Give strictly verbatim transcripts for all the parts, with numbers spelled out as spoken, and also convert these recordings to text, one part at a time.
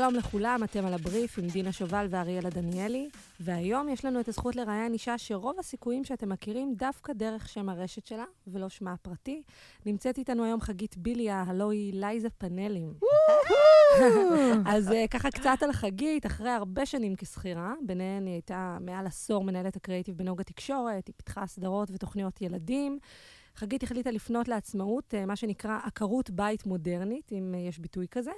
שלום לכולם, אתם על הבריף עם דינה שובל ואריאלה דניאלי, והיום יש לנו את הזכות לראיין אישה שרוב הסיכויים שאתם מכירים דווקא דרך שם הרשת שלה, ולא שמה הפרטי. נמצאת איתנו היום חגית ביליה, הלוא היא לייזה פאנלים. אז ככה קצת על חגית, אחרי הרבה שנים כשכירה, ביניהן היא הייתה מעל עשור מנהלת הקריאיטיב בנוגה תקשורת, היא פיתחה סדרות ותוכניות ילדים, חגית החליטה לפנות לעצמאות, מה שנקרא עקרות בית מודרנית, אם יש ביטוי כזה.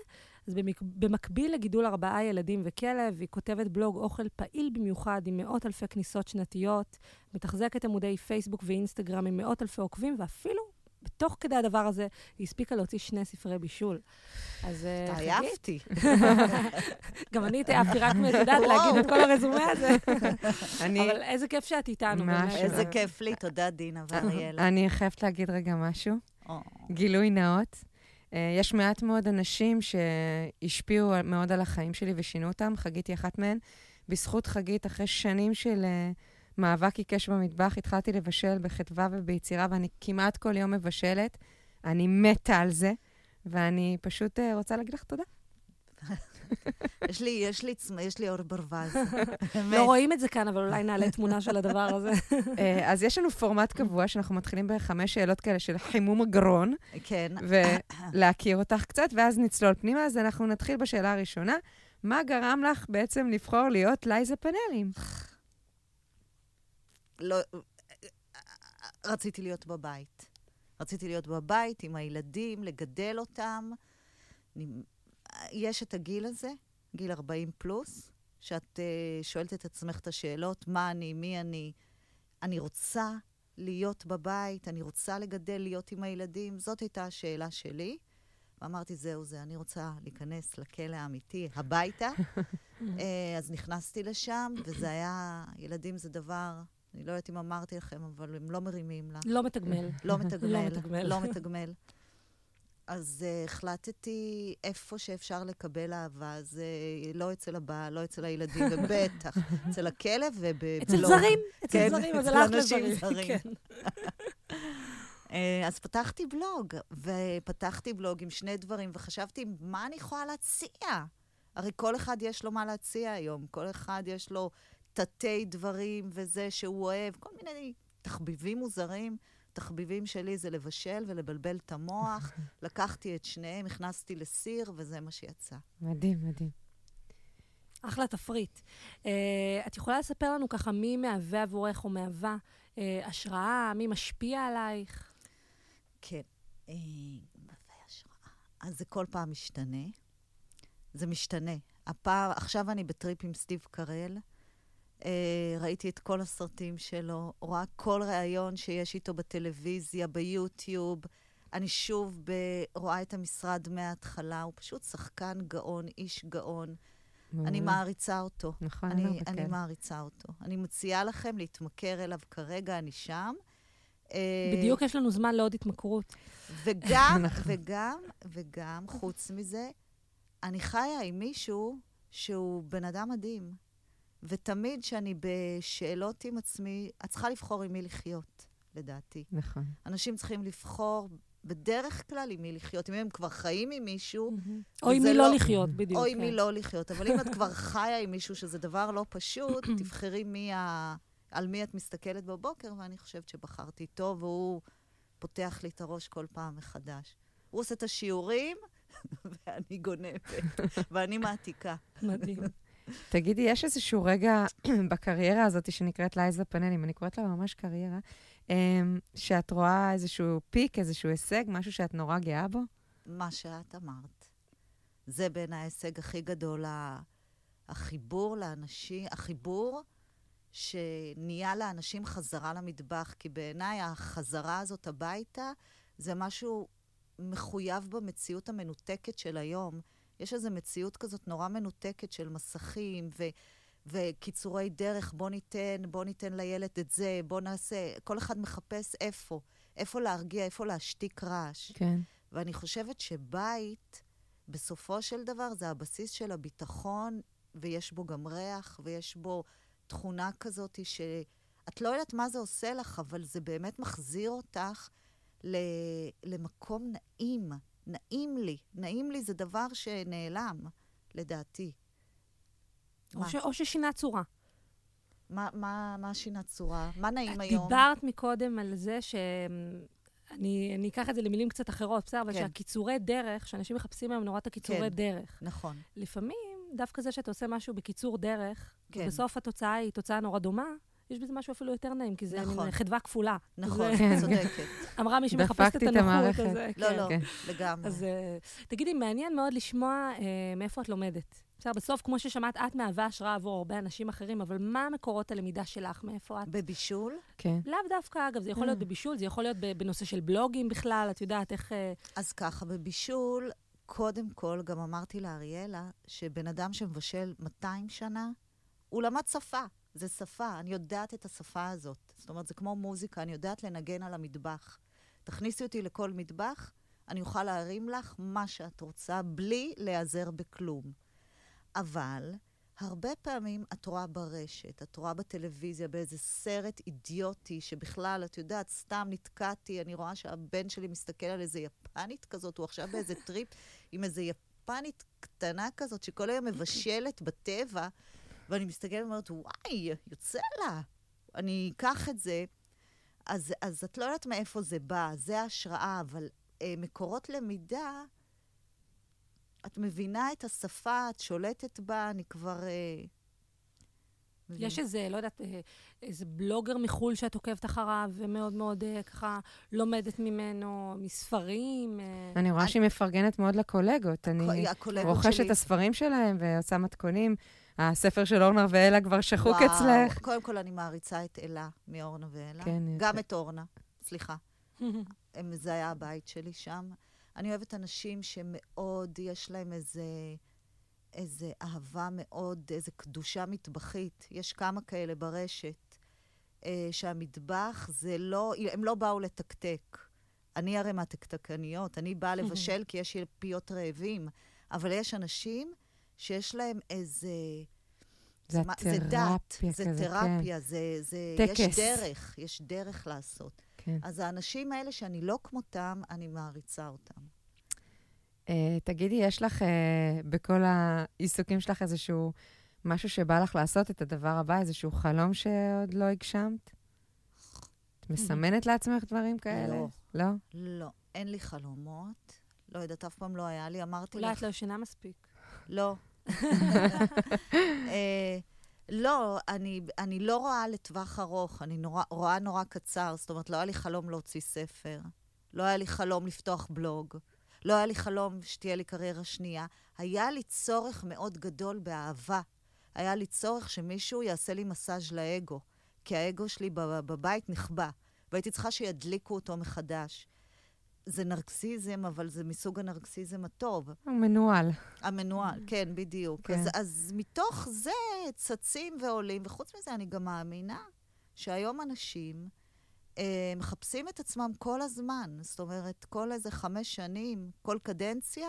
אז במקביל לגידול ארבעה ילדים וכלב, היא כותבת בלוג אוכל פעיל במיוחד עם מאות אלפי כניסות שנתיות, מתחזקת עמודי פייסבוק ואינסטגרם עם מאות אלפי עוקבים, ואפילו בתוך כדי הדבר הזה היא הספיקה להוציא שני ספרי בישול. אז חגית... תעייפתי. גם אני תעייפתי רק מתודעת להגיד את כל הרזומה הזה. אבל איזה כיף שאת איתנו. איזה כיף לי, תודה דינה ואריאלה. אני חייבת להגיד רגע משהו. גילוי נאות. יש מעט מאוד אנשים שהשפיעו מאוד על החיים שלי ושינו אותם, חגית היא אחת מהן. בזכות חגית, אחרי שנים של מאבק עיקש במטבח, התחלתי לבשל בחטבה וביצירה, ואני כמעט כל יום מבשלת. אני מתה על זה, ואני פשוט רוצה להגיד לך תודה. יש לי, יש לי, יש לי אור ברווז. לא רואים את זה כאן, אבל אולי נעלה תמונה של הדבר הזה. אז יש לנו פורמט קבוע שאנחנו מתחילים בחמש שאלות כאלה של חימום הגרון. כן. ולהכיר אותך קצת, ואז נצלול פנימה. אז אנחנו נתחיל בשאלה הראשונה. מה גרם לך בעצם לבחור להיות לייזה פאנלים? לא, רציתי להיות בבית. רציתי להיות בבית עם הילדים, לגדל אותם. אני... יש את הגיל הזה, גיל ארבעים פלוס, שאת uh, שואלת את עצמך את השאלות, מה אני, מי אני, אני רוצה להיות בבית, אני רוצה לגדל, להיות עם הילדים, זאת הייתה השאלה שלי, ואמרתי, זהו זה, אני רוצה להיכנס לכלא האמיתי, הביתה, uh, אז נכנסתי לשם, וזה היה, ילדים זה דבר, אני לא יודעת אם אמרתי לכם, אבל הם לא מרימים לה. לא מתגמל. לא מתגמל, לא מתגמל. אז uh, החלטתי איפה שאפשר לקבל אהבה, אז uh, לא אצל הבעל, לא אצל הילדים, ובטח, אצל הכלב ובלום. אצל זרים, אצל זרים, אז הלך לזרים. אז פתחתי בלוג, ופתחתי בלוג עם שני דברים, וחשבתי, מה אני יכולה להציע? הרי כל אחד יש לו מה להציע היום, כל אחד יש לו תתי דברים וזה שהוא אוהב, כל מיני תחביבים מוזרים. התחביבים שלי זה לבשל ולבלבל את המוח. לקחתי את שניהם, הכנסתי לסיר, וזה מה שיצא. מדהים, מדהים. אחלה תפריט. Uh, את יכולה לספר לנו ככה מי מהווה עבורך או מהווה uh, השראה, מי משפיע עלייך? כן. Uh, מהווה השראה. אז זה כל פעם משתנה. זה משתנה. הפעם, עכשיו אני בטריפ עם סטיב קרל, Uh, ראיתי את כל הסרטים שלו, רואה כל ראיון שיש איתו בטלוויזיה, ביוטיוב. אני שוב ב... רואה את המשרד מההתחלה, הוא פשוט שחקן גאון, איש גאון. אני מעריצה אותו. נכון, אני, נכון. אני מעריצה אותו. אני מציעה לכם להתמכר אליו כרגע, אני שם. בדיוק uh, יש לנו זמן לעוד התמכרות. וגם, וגם, וגם, חוץ מזה, אני חיה עם מישהו שהוא בן אדם מדהים. ותמיד שאני בשאלות עם עצמי, את צריכה לבחור עם מי לחיות, לדעתי. נכון. אנשים צריכים לבחור בדרך כלל עם מי לחיות. אם הם כבר חיים עם מישהו... או עם מי לא לחיות, בדיוק. או עם מי לא לחיות. אבל אם את כבר חיה עם מישהו, שזה דבר לא פשוט, תבחרי מי ה... על מי את מסתכלת בבוקר, ואני חושבת שבחרתי טוב, והוא פותח לי את הראש כל פעם מחדש. הוא עושה את השיעורים, ואני גונבת, ואני מעתיקה. מדהים. תגידי, יש איזשהו רגע בקריירה הזאת שנקראת לייזה פאנלים, אני קוראת לה ממש קריירה, שאת רואה איזשהו פיק, איזשהו הישג, משהו שאת נורא גאה בו? מה שאת אמרת. זה בין ההישג הכי גדול, החיבור לאנשים, החיבור שנהיה לאנשים חזרה למטבח, כי בעיניי החזרה הזאת הביתה, זה משהו מחויב במציאות המנותקת של היום, יש איזו מציאות כזאת נורא מנותקת של מסכים ו- וקיצורי דרך, בוא ניתן, בוא ניתן לילד את זה, בוא נעשה, כל אחד מחפש איפה, איפה להרגיע, איפה להשתיק רעש. כן. ואני חושבת שבית, בסופו של דבר, זה הבסיס של הביטחון, ויש בו גם ריח, ויש בו תכונה כזאת שאת לא יודעת מה זה עושה לך, אבל זה באמת מחזיר אותך ל- למקום נעים. נעים לי, נעים לי זה דבר שנעלם. לדעתי. או, ש, או ששינה צורה. מה, מה, מה שינה צורה? מה נעים היום? דיברת מקודם על זה ש... אני, אני אקח את זה למילים קצת אחרות, בסדר? אבל כן. שהקיצורי דרך, שאנשים מחפשים היום נורא את הקיצורי כן. דרך. נכון. לפעמים, דווקא זה שאתה עושה משהו בקיצור דרך, כן. בסוף התוצאה היא תוצאה נורא דומה, יש בזה משהו אפילו יותר נעים, כי זה נכון. חדווה כפולה. נכון, זה... צודקת. אמרה מי שמחפשת את הנחות הזה. לא, כן. לא, כן. לגמרי. אז תגידי, מעניין מאוד לשמוע אה, מאיפה את לומדת. בסדר, בסוף, כמו ששמעת, את מהווה השראה עבור הרבה אנשים אחרים, אבל מה מקורות הלמידה שלך? מאיפה את? בבישול? כן. לאו דווקא, אגב, זה יכול להיות בבישול, זה יכול להיות בנושא של בלוגים בכלל, את יודעת איך... אז ככה, בבישול, קודם כל, גם אמרתי לאריאלה, שבן אדם שמבשל מאתיים שנה, הוא למד שפה. זה שפה, אני יודעת את השפה הזאת. זאת אומרת, זה כמו מוזיקה, אני יודעת לנגן על המטבח. תכניסי אותי לכל מטבח, אני אוכל להרים לך מה שאת רוצה, בלי להיעזר בכלום. אבל הרבה פעמים את רואה ברשת, את רואה בטלוויזיה, באיזה סרט אידיוטי, שבכלל, את יודעת, סתם נתקעתי, אני רואה שהבן שלי מסתכל על איזה יפנית כזאת, הוא עכשיו באיזה טריפ עם איזה יפנית קטנה כזאת, שכל היום מבשלת בטבע, ואני מסתכלת ואומרת, וואי, יוצא לה, אני אקח את זה. אז, אז את לא יודעת מאיפה זה בא, זה ההשראה, אבל אה, מקורות למידה, את מבינה את השפה, את שולטת בה, אני כבר... יש איזה, לא יודעת, איזה בלוגר מחול שאת עוקבת אחריו, ומאוד מאוד ככה לומדת ממנו, מספרים. אני רואה שהיא מפרגנת מאוד לקולגות. אני רוכשת את הספרים שלהם ועושה מתכונים. הספר של אורנה ואלה כבר שחוק אצלך. קודם כל אני מעריצה את אלה מאורנה ואלה. גם את אורנה, סליחה. זה היה הבית שלי שם. אני אוהבת אנשים שמאוד, יש להם איזה, איזה אהבה מאוד, איזה קדושה מטבחית. יש כמה כאלה ברשת, אה, שהמטבח זה לא, הם לא באו לתקתק. אני הרי מהתקתקניות, אני באה לבשל כי יש פיות רעבים, אבל יש אנשים שיש להם איזה... זה, זה, זה דת, זה כזה, תרפיה, כן. זה, זה, טקס. יש דרך, יש דרך לעשות. כן. אז האנשים האלה שאני לא כמותם, אני מעריצה אותם. Uh, תגידי, יש לך uh, בכל העיסוקים שלך איזשהו משהו שבא לך לעשות את הדבר הבא, איזשהו חלום שעוד לא הגשמת? את מסמנת לעצמך דברים כאלה? לא. לא? לא, אין לי חלומות. לא יודעת, אף פעם לא היה לי, אמרתי לך... אולי את לא ישנה מספיק. לא. לא, אני, אני לא רואה לטווח ארוך, אני נורא, רואה נורא קצר, זאת אומרת, לא היה לי חלום להוציא ספר, לא היה לי חלום לפתוח בלוג, לא היה לי חלום שתהיה לי קריירה שנייה, היה לי צורך מאוד גדול באהבה, היה לי צורך שמישהו יעשה לי מסאז' לאגו, כי האגו שלי בב, בבית נכבה, והייתי צריכה שידליקו אותו מחדש. זה נרקסיזם, אבל זה מסוג הנרקסיזם הטוב. המנועל. המנועל, כן, בדיוק. כן. אז, אז מתוך זה צצים ועולים, וחוץ מזה אני גם מאמינה שהיום אנשים אה, מחפשים את עצמם כל הזמן. זאת אומרת, כל איזה חמש שנים, כל קדנציה,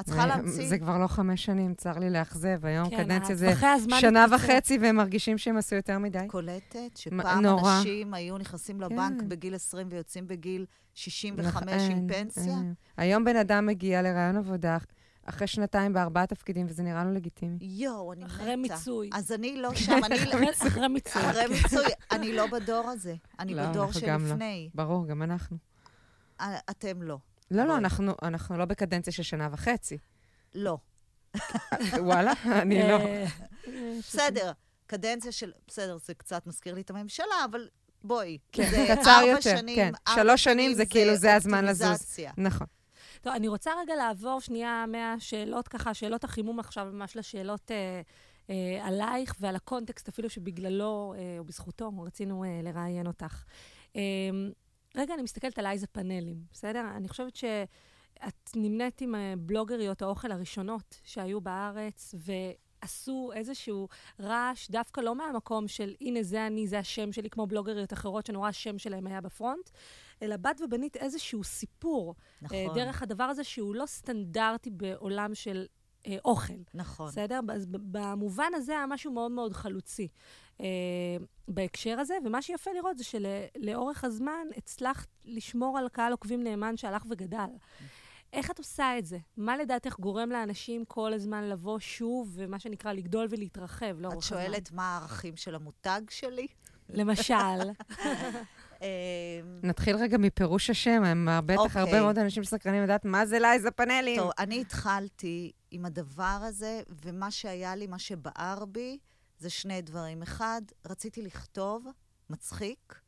את צריכה להמציא... זה כבר לא חמש שנים, צר לי לאכזב. היום כן, קדנציה זה שנה וחצי, והם מרגישים שהם עשו יותר מדי. קולטת שפעם נורא. אנשים היו נכנסים לבנק כן. בגיל עשרים ויוצאים בגיל שישים וחמש נכן, עם פנסיה. אין. היום בן אדם מגיע לרעיון עבודה אחרי שנתיים בארבעה תפקידים, וזה נראה לו לגיטימי. יואו, אני מתה. אחרי מיצוי. אז אני לא שם, אני... אחרי מיצוי. אחרי מיצוי. אני לא בדור הזה. אני לא, בדור שלפני. לא. ברור, גם אנחנו. אתם לא. לא, לא, אנחנו, אנחנו לא בקדנציה של שנה וחצי. לא. וואלה, אני לא. בסדר, קדנציה של... בסדר, זה קצת מזכיר לי את הממשלה, אבל בואי. זה ארבע שנים. שלוש שנים זה כאילו, זה הזמן לזוז. נכון. טוב, אני רוצה רגע לעבור שנייה מהשאלות ככה, שאלות החימום עכשיו, ממש לשאלות עלייך ועל הקונטקסט, אפילו שבגללו או בזכותו רצינו לראיין אותך. רגע, אני מסתכלת על לייזה פאנלים, בסדר? אני חושבת שאת נמנית עם בלוגריות האוכל הראשונות שהיו בארץ, ועשו איזשהו רעש, דווקא לא מהמקום של, הנה זה אני, זה השם שלי, כמו בלוגריות אחרות, שנורא השם שלהם היה בפרונט, אלא בת ובנית איזשהו סיפור, נכון. דרך הדבר הזה שהוא לא סטנדרטי בעולם של אוכל. נכון. בסדר? אז במובן הזה היה משהו מאוד מאוד חלוצי. בהקשר הזה, ומה שיפה לראות זה שלאורך הזמן הצלחת לשמור על קהל עוקבים נאמן שהלך וגדל. איך את עושה את זה? מה לדעתך גורם לאנשים כל הזמן לבוא שוב, ומה שנקרא לגדול ולהתרחב? לא את שואלת הזמן. מה הערכים של המותג שלי? למשל. נתחיל רגע מפירוש השם, בטח הרבה מאוד אנשים סקרנים לדעת מה זה לייזה פאנלים. טוב, אני התחלתי עם הדבר הזה, ומה שהיה לי, מה שבער בי, זה שני דברים. אחד, רציתי לכתוב מצחיק,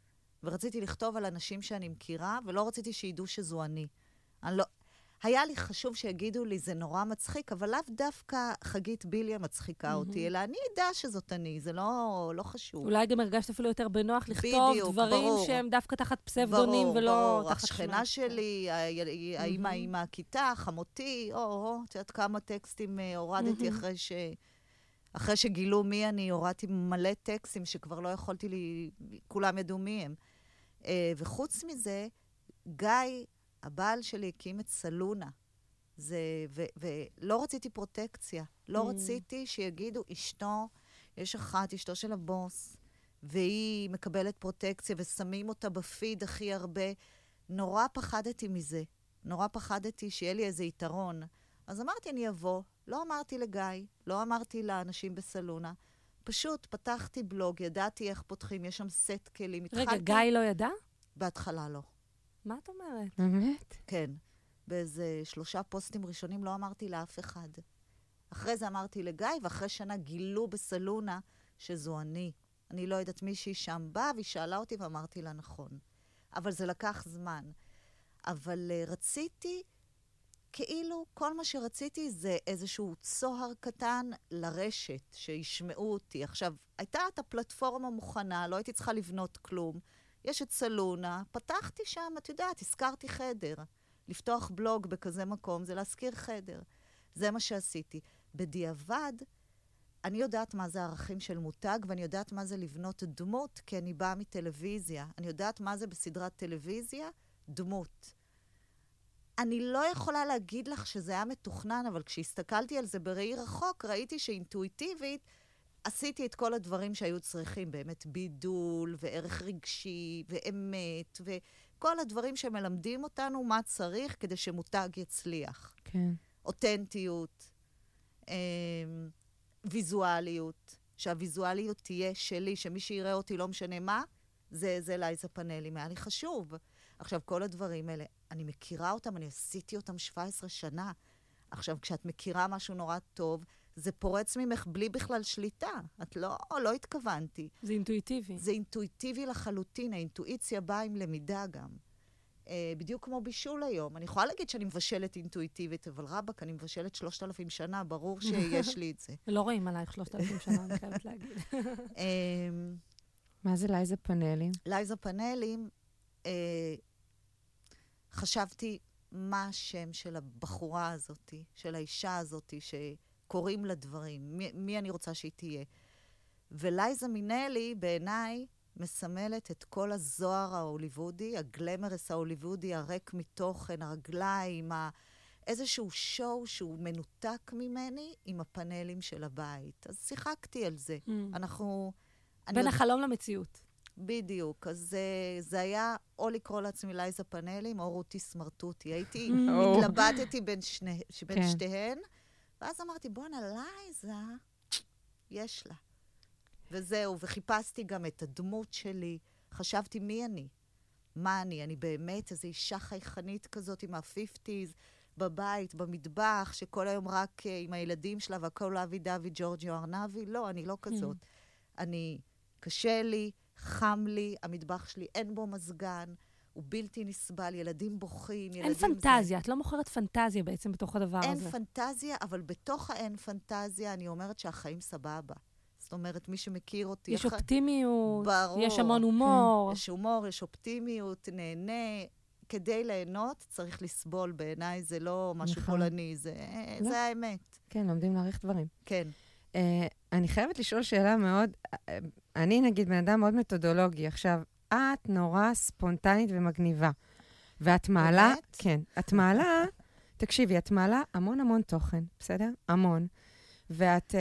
ורציתי לכתוב על אנשים שאני מכירה, ולא רציתי שידעו שזו אני. אני לא... היה לי חשוב שיגידו לי, זה נורא מצחיק, אבל לאו דווקא חגית ביליה מצחיקה אותי, אלא אני יודע שזאת אני, זה לא, לא חשוב. אולי גם הרגשת אפילו יותר בנוח לכתוב בדיוק, דברים ברור. שהם דווקא תחת פסבדונים ולא ברור. תחת... השכנה שלי, האמא, האמא, הכיתה, חמותי, או, או, את יודעת כמה טקסטים הורדתי אחרי ש... אחרי שגילו מי אני, הורדתי מלא טקסטים שכבר לא יכולתי לי, כולם ידעו מי הם. וחוץ מזה, גיא... הבעל שלי הקים את סלונה, זה, ו, ולא רציתי פרוטקציה, לא mm. רציתי שיגידו, אשתו, יש אחת, אשתו של הבוס, והיא מקבלת פרוטקציה, ושמים אותה בפיד הכי הרבה. נורא פחדתי מזה, נורא פחדתי שיהיה לי איזה יתרון. אז אמרתי, אני אבוא, לא אמרתי לגיא, לא אמרתי לאנשים בסלונה, פשוט פתחתי בלוג, ידעתי איך פותחים, יש שם סט כלים. רגע, התחלתי... גיא לא ידע? בהתחלה לא. מה את אומרת? באמת? כן. באיזה שלושה פוסטים ראשונים לא אמרתי לאף אחד. אחרי זה אמרתי לגיא, ואחרי שנה גילו בסלונה שזו אני. אני לא יודעת מישהי שם באה, והיא שאלה אותי ואמרתי לה נכון. אבל זה לקח זמן. אבל uh, רציתי, כאילו כל מה שרציתי זה איזשהו צוהר קטן לרשת, שישמעו אותי. עכשיו, הייתה את הפלטפורמה מוכנה, לא הייתי צריכה לבנות כלום. יש את סלונה, פתחתי שם, את יודעת, הזכרתי חדר. לפתוח בלוג בכזה מקום, זה להזכיר חדר. זה מה שעשיתי. בדיעבד, אני יודעת מה זה הערכים של מותג, ואני יודעת מה זה לבנות דמות, כי אני באה מטלוויזיה. אני יודעת מה זה בסדרת טלוויזיה, דמות. אני לא יכולה להגיד לך שזה היה מתוכנן, אבל כשהסתכלתי על זה בראי רחוק, ראיתי שאינטואיטיבית, עשיתי את כל הדברים שהיו צריכים, באמת בידול וערך רגשי ואמת, וכל הדברים שמלמדים אותנו מה צריך כדי שמותג יצליח. כן. אותנטיות, אה, ויזואליות, שהוויזואליות תהיה שלי, שמי שיראה אותי לא משנה מה, זה, זה לייזה פאנלים, היה לי חשוב. עכשיו, כל הדברים האלה, אני מכירה אותם, אני עשיתי אותם שבע עשרה שנה. עכשיו, כשאת מכירה משהו נורא טוב, זה פורץ ממך בלי בכלל שליטה. את לא, לא התכוונתי. זה אינטואיטיבי. זה אינטואיטיבי לחלוטין. האינטואיציה באה עם למידה גם. אה, בדיוק כמו בישול היום. אני יכולה להגיד שאני מבשלת אינטואיטיבית, אבל רבק, אני מבשלת שלושת אלפים שנה, ברור שיש לי את זה. לא רואים עלייך שלושת אלפים שנה, אני חייבת להגיד. מה זה לייזה פאנלים? לייזה פאנלים, אה, חשבתי מה השם של הבחורה הזאת, של האישה הזאת, ש... קוראים לדברים, מי, מי אני רוצה שהיא תהיה. ולייזה מינלי, בעיניי, מסמלת את כל הזוהר ההוליוודי, הגלמרס ההוליוודי, הרק מתוכן, הרגליים, ה... איזשהו שואו שהוא מנותק ממני עם הפאנלים של הבית. אז שיחקתי על זה. Mm. אנחנו... בין אני... החלום למציאות. בדיוק. אז זה, זה היה או לקרוא לעצמי לייזה פאנלים, או רותי סמרטוטי. הייתי, התלבטתי בין, שני, בין כן. שתיהן, ואז אמרתי, בונה, לייזה, יש לה. וזהו, וחיפשתי גם את הדמות שלי. חשבתי, מי אני? מה אני? אני באמת איזו אישה חייכנית כזאת עם ה-חמישים, בבית, במטבח, שכל היום רק uh, עם הילדים שלה, והכל אבי דווי, ג'ורג'יו ארנבי. לא, אני לא כזאת. אני, קשה לי, חם לי, המטבח שלי אין בו מזגן, הוא בלתי נסבל, ילדים בוכים, ילדים... אין פנטזיה, זה... את לא מוכרת פנטזיה בעצם בתוך הדבר אין הזה. אין פנטזיה, אבל בתוך האין פנטזיה אני אומרת שהחיים סבבה. זאת אומרת, מי שמכיר אותי... יש אח... אופטימיות, ברור, יש המון הומור. יש הומור, יש אופטימיות, נהנה. כדי ליהנות צריך לסבול, בעיניי זה לא משהו פולני, זה, לא. זה האמת. כן, לומדים להעריך דברים. כן. Uh, אני חייבת לשאול שאלה מאוד... Uh, אני נגיד בן אדם מאוד מתודולוגי עכשיו, את נורא ספונטנית ומגניבה. ואת מעלה, באמת? כן, את מעלה, תקשיבי, את מעלה המון המון תוכן, בסדר? המון. ואת,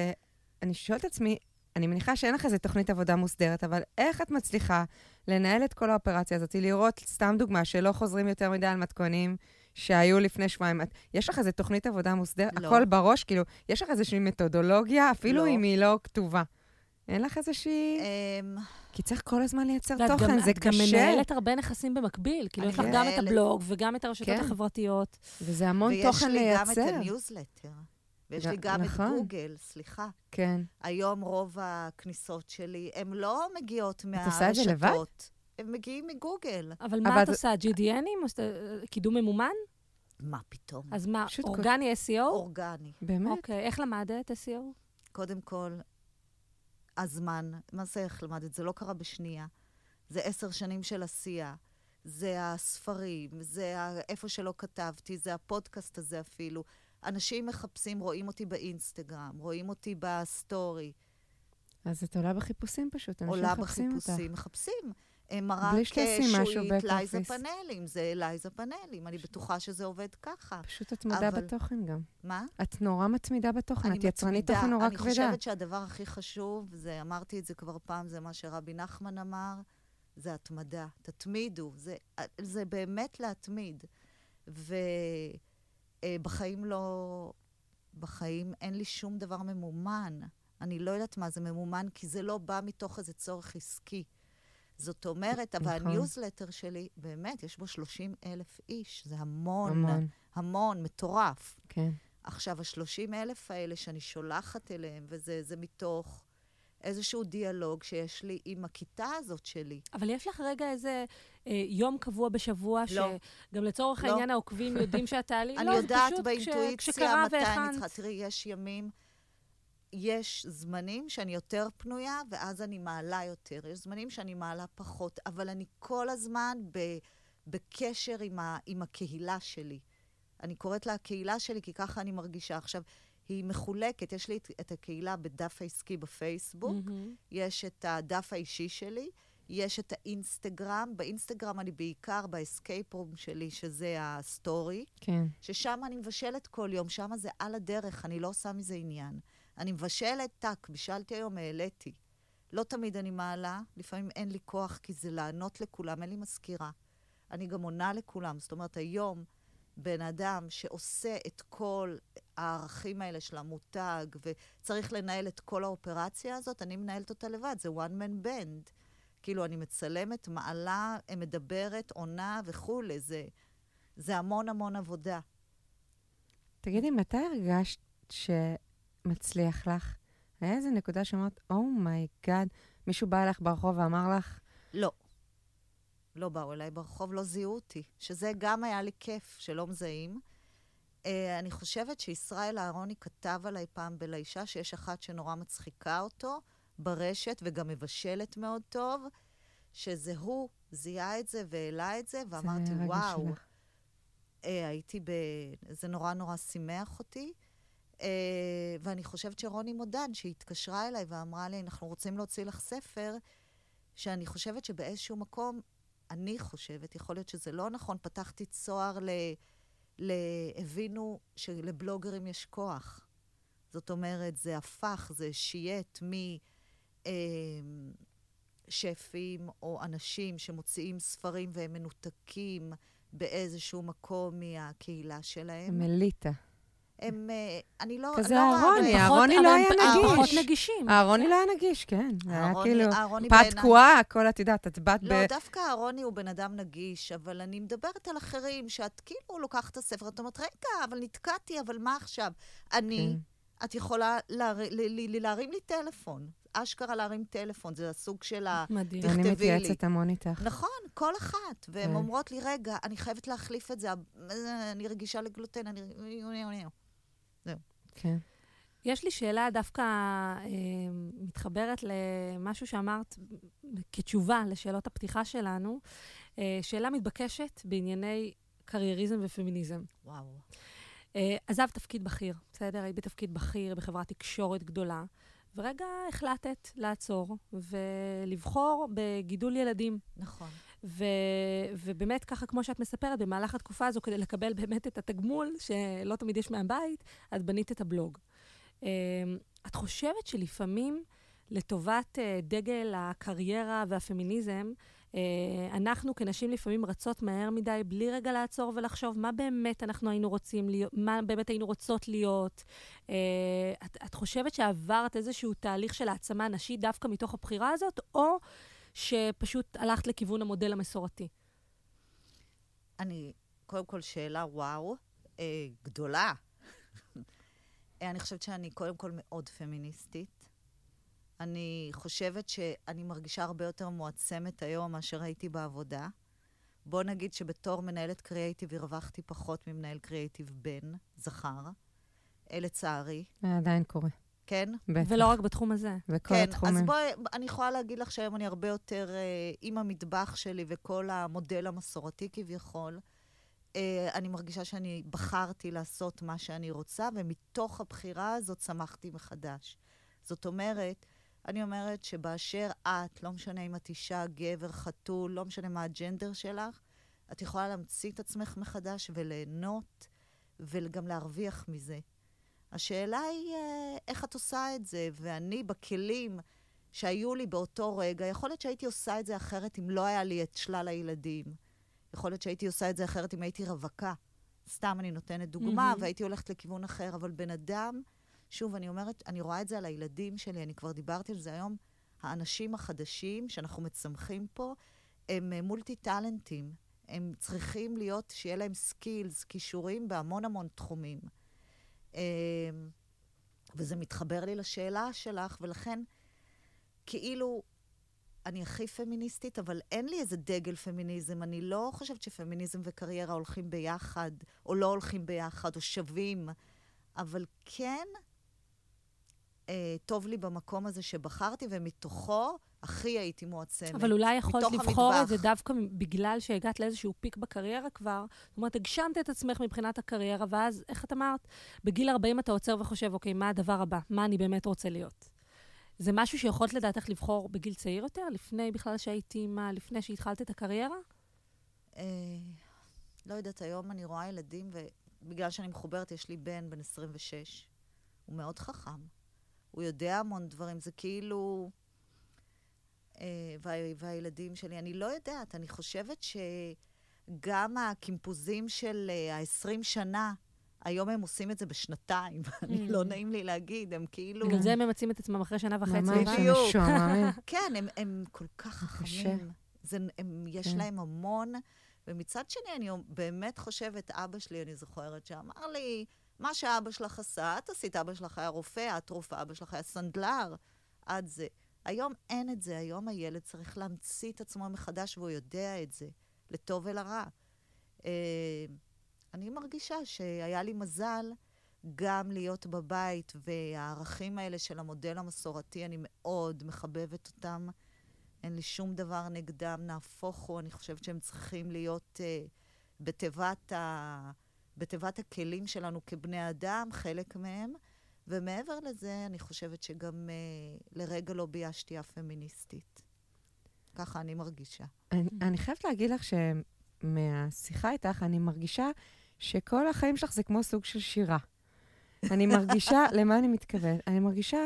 אני שואלת עצמי, אני מניחה שאין לך איזה תוכנית עבודה מוסדרת, אבל איך את מצליחה לנהל את כל האופרציה הזאת, לראות סתם דוגמה שלא חוזרים יותר מדי על מתכונים, שהיו לפני שבועיים. יש לך איזה תוכנית עבודה מוסדר? לא. הכל בראש? כאילו, יש לך איזושהי מתודולוגיה, אפילו לא. אם היא לא כתובה. אין לך איזושהי... אמ... כי צריך כל הזמן לייצר לא, תוכן, גם, זה קשה. את גם מנהלת הרבה נכסים במקביל, כאילו יש לך גם את הבלוג וגם את הרשתות כן. החברתיות. וזה המון תוכן לייצר. ויש לי גם את הניוזלטר. ויש לי גם את גוגל, סליחה. כן. היום רוב הכניסות שלי, הן לא מגיעות מהרשתות. הם מגיעים מגוגל. אבל מה את עושה? ג'י די אנים? קידום ממומן? מה פתאום? אז מה, אורגני אס אי או? אורגני. באמת? אוקיי, איך למדת אס אי או? קודם כל, הזמן. מה זה איך למדת? זה לא קרה בשנייה. זה עשר שנים של עשייה. זה הספרים, זה איפה שלא כתבתי, זה הפודקאסט הזה אפילו. אנשים מחפשים, רואים אותי באינסטגרם, רואים אותי בסטורי. אז את עולה בחיפושים פשוט, אנשים מחפשים אותך. עולה בחיפושים, מחפשים. מרק שועית לייזה פנלים, זה לייזה פנלים. אני בטוחה שזה עובד ככה. פשוט את מתמידה בתוכן גם. מה? את נורא מתמידה בתוכן, את יצרנית תוכן נורא כבדה. אני חושבת שהדבר הכי חשוב, זה, אמרתי את זה כבר פעם, זה מה שרבי נחמן אמר, זה התמדה, תתמידו. זה, זה באמת להתמיד. ובחיים לא, בחיים אין לי שום דבר ממומן. אני לא יודעת מה זה ממומן, כי זה לא בא מתוך איזה צורך עסקי. זאת אומרת, אבל הניוזלטר שלי, באמת, יש בו שלושים אלף איש. זה המון, המון, המון מטורף. כן. עכשיו, ה-שלושים אלף האלה שאני שולחת אליהם, וזה זה מתוך איזשהו דיאלוג שיש לי עם הכיתה הזאת שלי. אבל יש לך רגע איזה אה, יום קבוע בשבוע, לא. שגם לצורך לא. העניין העוקבים יודעים שאתה לי? אני לא, יודעת באינטואיציה, מתי אני צריכה. תראי, יש ימים... יש זמנים שאני יותר פנויה, ואז אני מעלה יותר. יש זמנים שאני מעלה פחות, אבל אני כל הזמן ב- בקשר עם, ה- עם הקהילה שלי. אני קוראת לה הקהילה שלי, כי ככה אני מרגישה. עכשיו, היא מחולקת. יש לי את, את הקהילה בדף העסקי בפייסבוק, mm-hmm. יש את הדף האישי שלי, יש את האינסטגרם. באינסטגרם אני בעיקר באסקייפ רום שלי, שזה הסטורי, כן. ששם אני מבשלת כל יום, שם זה על הדרך, אני לא עושה מזה עניין. אני מבשלת, טק, בשלתי היום, העליתי. לא תמיד אני מעלה, לפעמים אין לי כוח, כי זה לענות לכולם, אין לי מזכירה. אני גם עונה לכולם, זאת אומרת, היום בן אדם שעושה את כל הערכים האלה של המותג, וצריך לנהל את כל האופרציה הזאת, אני מנהלת אותה לבד, זה one man band. כאילו, אני מצלמת, מעלה, מדברת, עונה וכו'. זה, זה המון המון עבודה. תגידי, מתי הרגשת ש... מצליח לך? היה איזה נקודה שאומרת, אומייגאד, מישהו בא אליך ברחוב ואמר לך? לא. לא באו אליי ברחוב, לא זיהו אותי. שזה גם היה לי כיף, שלא מזהים. Uh, אני חושבת שישראל אהרוני כתב עליי פעם בלאישה, שיש אחת שנורא מצחיקה אותו ברשת, וגם מבשלת מאוד טוב, שזה הוא זיהה את זה והעלה את זה, ואמרתי, זה וואו. Uh, הייתי ב... זה נורא נורא שימח אותי. Uh, ואני חושבת שרוני מודן, שהיא התקשרה אליי ואמרה לי, אנחנו רוצים להוציא לך ספר, שאני חושבת שבאיזשהו מקום, אני חושבת, יכול להיות שזה לא נכון, פתחתי צוהר ל... ל... הבינו שלבלוגרים יש כוח. זאת אומרת, זה הפך, זה שיית משפים או אנשים שמוציאים ספרים והם מנותקים באיזשהו מקום מהקהילה שלהם. הם אליטה. הם, אני לא... כזה אהרוני, אהרוני לא היה נגיש. אהרוני לא היה נגיש, כן. היה כאילו פת קועה, הכל את יודעת, את בת ב... לא, דווקא אהרוני הוא בן אדם נגיש, אבל אני מדברת על אחרים, שאת כאילו לוקחת את הספר, את אומרת, רגע, אבל נתקעתי, אבל מה עכשיו? אני, את יכולה להרים לי טלפון. אשכרה להרים טלפון, זה הסוג של ה... מדהים. אני מתייעצת המון איתך. נכון, כל אחת. והן אומרות לי, רגע, אני חייבת להחליף את זה, אני רגישה לגלוטן, אני... זהו. כן. יש לי שאלה דווקא אה, מתחברת למשהו שאמרת כתשובה לשאלות הפתיחה שלנו. אה, שאלה מתבקשת בענייני קרייריזם ופמיניזם. וואו. אה, עזב תפקיד בכיר, בסדר? היית בתפקיד בכיר בחברת תקשורת גדולה, ורגע החלטת לעצור ולבחור בגידול ילדים. נכון. ו- ובאמת ככה, כמו שאת מספרת, במהלך התקופה הזו, כדי לקבל באמת את התגמול, שלא תמיד יש מהבית, את בנית את הבלוג. את חושבת שלפעמים, לטובת דגל הקריירה והפמיניזם, אנחנו כנשים לפעמים רצות מהר מדי, בלי רגע לעצור ולחשוב מה באמת אנחנו היינו רוצים להיות, מה באמת היינו רוצות להיות. את, את חושבת שעברת איזשהו תהליך של העצמה נשית דווקא מתוך הבחירה הזאת, או שפשוט הלכת לכיוון המודל המסורתי? אני, קודם כל שאלה, וואו, אה, גדולה. אני חושבת שאני קודם כל מאוד פמיניסטית. אני חושבת שאני מרגישה הרבה יותר מועצמת היום מאשר הייתי בעבודה. בוא נגיד שבתור מנהלת קריאייטיב הרווחתי פחות ממנהל קריאייטיב בן, זכר. לצערי. עדיין קורה. כן? ולא רק בתחום הזה. בכל התחומים. אז בואי, אני יכולה להגיד לך שהיום אני הרבה יותר עם המטבח שלי וכל המודל המסורתי כביכול. אני מרגישה שאני בחרתי לעשות מה שאני רוצה, ומתוך הבחירה הזאת שמחתי מחדש. זאת אומרת, אני אומרת שבאשר את, לא משנה אם את אישה, גבר, חתול, לא משנה מה הג'נדר שלך, את יכולה להמציא את עצמך מחדש וליהנות, וגם להרוויח מזה. השאלה היא איך את עושה את זה, ואני בכלים שהיו לי באותו רגע, יכול להיות שהייתי עושה את זה אחרת אם לא היה לי את שלל הילדים. יכול להיות שהייתי עושה את זה אחרת אם הייתי רווקה. סתם אני נותנת דוגמה, mm-hmm. והייתי הולכת לכיוון אחר, אבל בן אדם, שוב, אני אומרת, אני רואה את זה על הילדים שלי, אני כבר דיברתי על זה היום, האנשים החדשים שאנחנו מצמחים פה, הם מולטי-טלנטים, הם צריכים להיות, שיהיה להם סקילס, כישורים בהמון המון תחומים. וזה מתחבר לי לשאלה שלך, ולכן, כאילו, אני הכי פמיניסטית, אבל אין לי איזה דגל פמיניזם. אני לא חושבת שפמיניזם וקריירה הולכים ביחד, או לא הולכים ביחד, או שווים. אבל כן, אה, טוב לי במקום הזה שבחרתי, ומתוכו הכי הייתי מועצמת. אבל אולי יכולת לבחור המטבח. את זה דווקא בגלל שהגעת לאיזשהו פיק בקריירה כבר. זאת אומרת, הגשמת את עצמך מבחינת הקריירה, ואז, איך את אמרת? בגיל ארבעים אתה עוצר וחושב, אוקיי, מה הדבר הבא? מה אני באמת רוצה להיות? זה משהו שיכולת לדעתך לבחור בגיל צעיר יותר? לפני בכלל שהייתי, מה, לפני שהתחלת את הקריירה? לא יודעת, היום אני רואה ילדים, ובגלל שאני מחוברת, יש לי בן, בן עשרים ושש. הוא מאוד חכם. הוא יודע המון דברים, זה כאילו... והילדים שלי, אני לא יודעת, אני חושבת שגם הקימפוזים של ה-עשרים שנה, היום הם עושים את זה בשנתיים, אני לא נעים לי להגיד, הם כאילו... בגלל זה הם ממצאים את עצמם אחרי שנה וחצי. ממש, אני שומעים. כן, הם כל כך חכמים. יש להם המון, ומצד שני, אני באמת חושבת, אבא שלי, אני זוכרת, שאמר לי, מה שאבא שלך עשה, את עשית, אבא שלך היה רופא, את רופאה, אבא שלך היה סנדלר, עד זה. היום אין את זה, היום הילד צריך להמציא את עצמו מחדש, והוא יודע את זה, לטוב ולרע. אני מרגישה שהיה לי מזל גם להיות בבית, והערכים האלה של המודל המסורתי, אני מאוד מחבבת אותם. אין לי שום דבר נגדם, נהפוך הוא. אני חושבת שהם צריכים להיות uh, בתיבת, ה... בתיבת הכלים שלנו כבני אדם, חלק מהם. ומעבר לזה, אני חושבת שגם uh, לרגע לא ביישתי הפמיניסטית. ככה אני מרגישה. אני, אני חייבת להגיד לך ש... מהשיחה איתך, אני מרגישה שכל החיים שלך זה כמו סוג של שירה. אני מרגישה, למה אני מתכוונת? אני מרגישה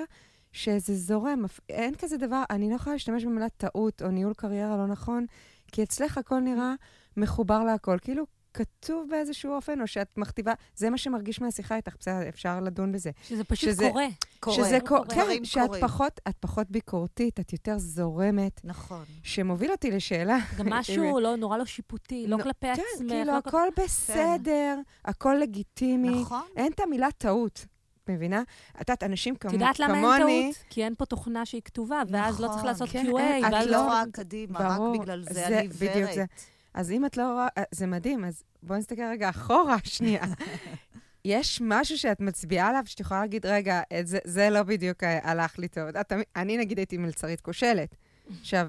שזה זורם, אין כזה דבר, אני לא יכולה להשתמש במילת טעות או ניהול קריירה לא נכון, כי אצלך הכל נראה מחובר להכל, כאילו כתוב באיזשהו אופן, או שאת מכתיבה, זה מה שמרגיש מהשיחה איתך, בסדר, אפשר לדון בזה. שזה פשוט שזה, קורה. קורה. שזה קורה. קורה. כן, שאת קורה. פחות, את פחות ביקורתית, את יותר זורמת. נכון. שמוביל אותי לשאלה. גם משהו לא, נורא לא שיפוטי, לא, לא כלפי כן, עצמך. כאילו, לא הכל כל... בסדר, כן. הכל לגיטימי. נכון. אין את המילה טעות. מבינה? את יודעת, אנשים כמוני... את יודעת למה אין טעות? כי אין פה תוכנה שהיא כתובה, ואז לא צריך לעשות קיו איי. את לא רואה קדימה, רק בגלל זה אני עיוורת. אז אם את לא רואה, זה מדהים, אז בואו נסתכל רגע אחורה, שנייה. יש משהו שאת מצביעה עליו, שאת יכולה להגיד, רגע, זה, זה לא בדיוק הלך לי טוב. את, אני נגיד הייתי מלצרית כושלת. עכשיו,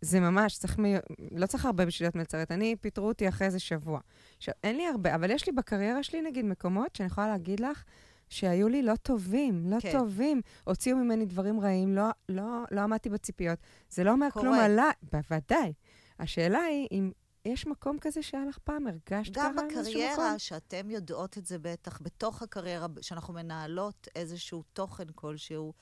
זה ממש, צריך מי, לא צריך הרבה בשביל להיות מלצרית, אני פיטרו אותי אחרי איזה שבוע. עכשיו, אין לי הרבה, אבל יש לי בקריירה שלי, נגיד, מקומות שאני יכולה להגיד לך, שהיו לי לא טובים, לא כן. טובים. הוציאו ממני דברים רעים, לא, לא, לא, לא עמדתי בציפיות. זה לא אומר כלום עליי, בוודאי. השאלה היא, אם יש מקום כזה שהיה לך פעם, הרגשת ככה איזשהו מקום? גם בקריירה, שאתם יודעות את זה בטח, בתוך הקריירה, שאנחנו מנהלות איזשהו תוכן כלשהו,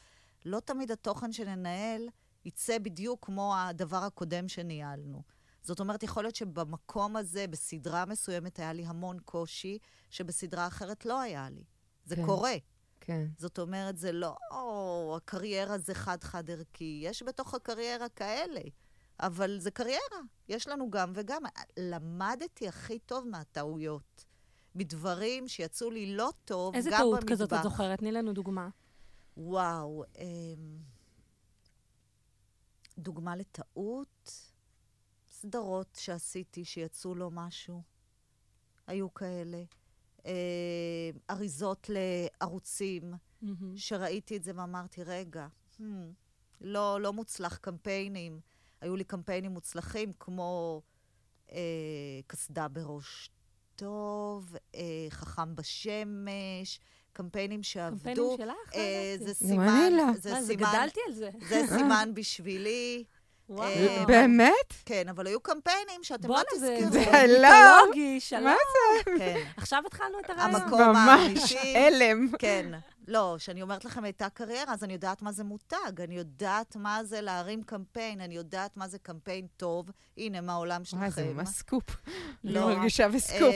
לא תמיד התוכן שננהל יצא בדיוק כמו הדבר הקודם שניהלנו. זאת אומרת, יכול להיות שבמקום הזה, בסדרה מסוימת, היה לי המון קושי, שבסדרה אחרת לא היה לי. זה כן. קורה. כן. זאת אומרת, זה לא, או, הקריירה זה חד-חד ערכי. יש בתוך הקריירה כאלה, אבל זה קריירה. יש לנו גם וגם. למדתי הכי טוב מהטעויות. בדברים שיצאו לי לא טוב, גם במטבח. איזה טעות כזאת את זוכרת? תני לנו דוגמה. וואו. אה, דוגמה לטעות, סדרות שעשיתי שיצאו לו משהו. היו כאלה. אה, אריזות לערוצים, mm-hmm. שראיתי את זה ואמרתי, רגע, hmm, לא, לא מוצלח קמפיינים. היו לי קמפיינים מוצלחים, כמו אה, כסדה בראש טוב, אה, חכם בשמש, קמפיינים שעבדו. קמפיינים שלך? אה, זה, סימן, זה, אה, סימן, זה גדלתי על זה. זה סימן בשבילי. וואו. באמת? כן, אבל היו קמפיינים שאתם לא תזכרו. זה מיתולוגי, שלום. מה זה? עכשיו התחלנו את הרעיון. המקום האמישי. אלם. כן. לא, שאני אומרת לכם הייתה קריירה, אז אני יודעת מה זה מותג, אני יודעת מה זה להרים קמפיין, אני יודעת מה זה קמפיין טוב. הנה, מה העולם שלכם. מה זה, ממש סקופ. לא מרגישה בסקופ.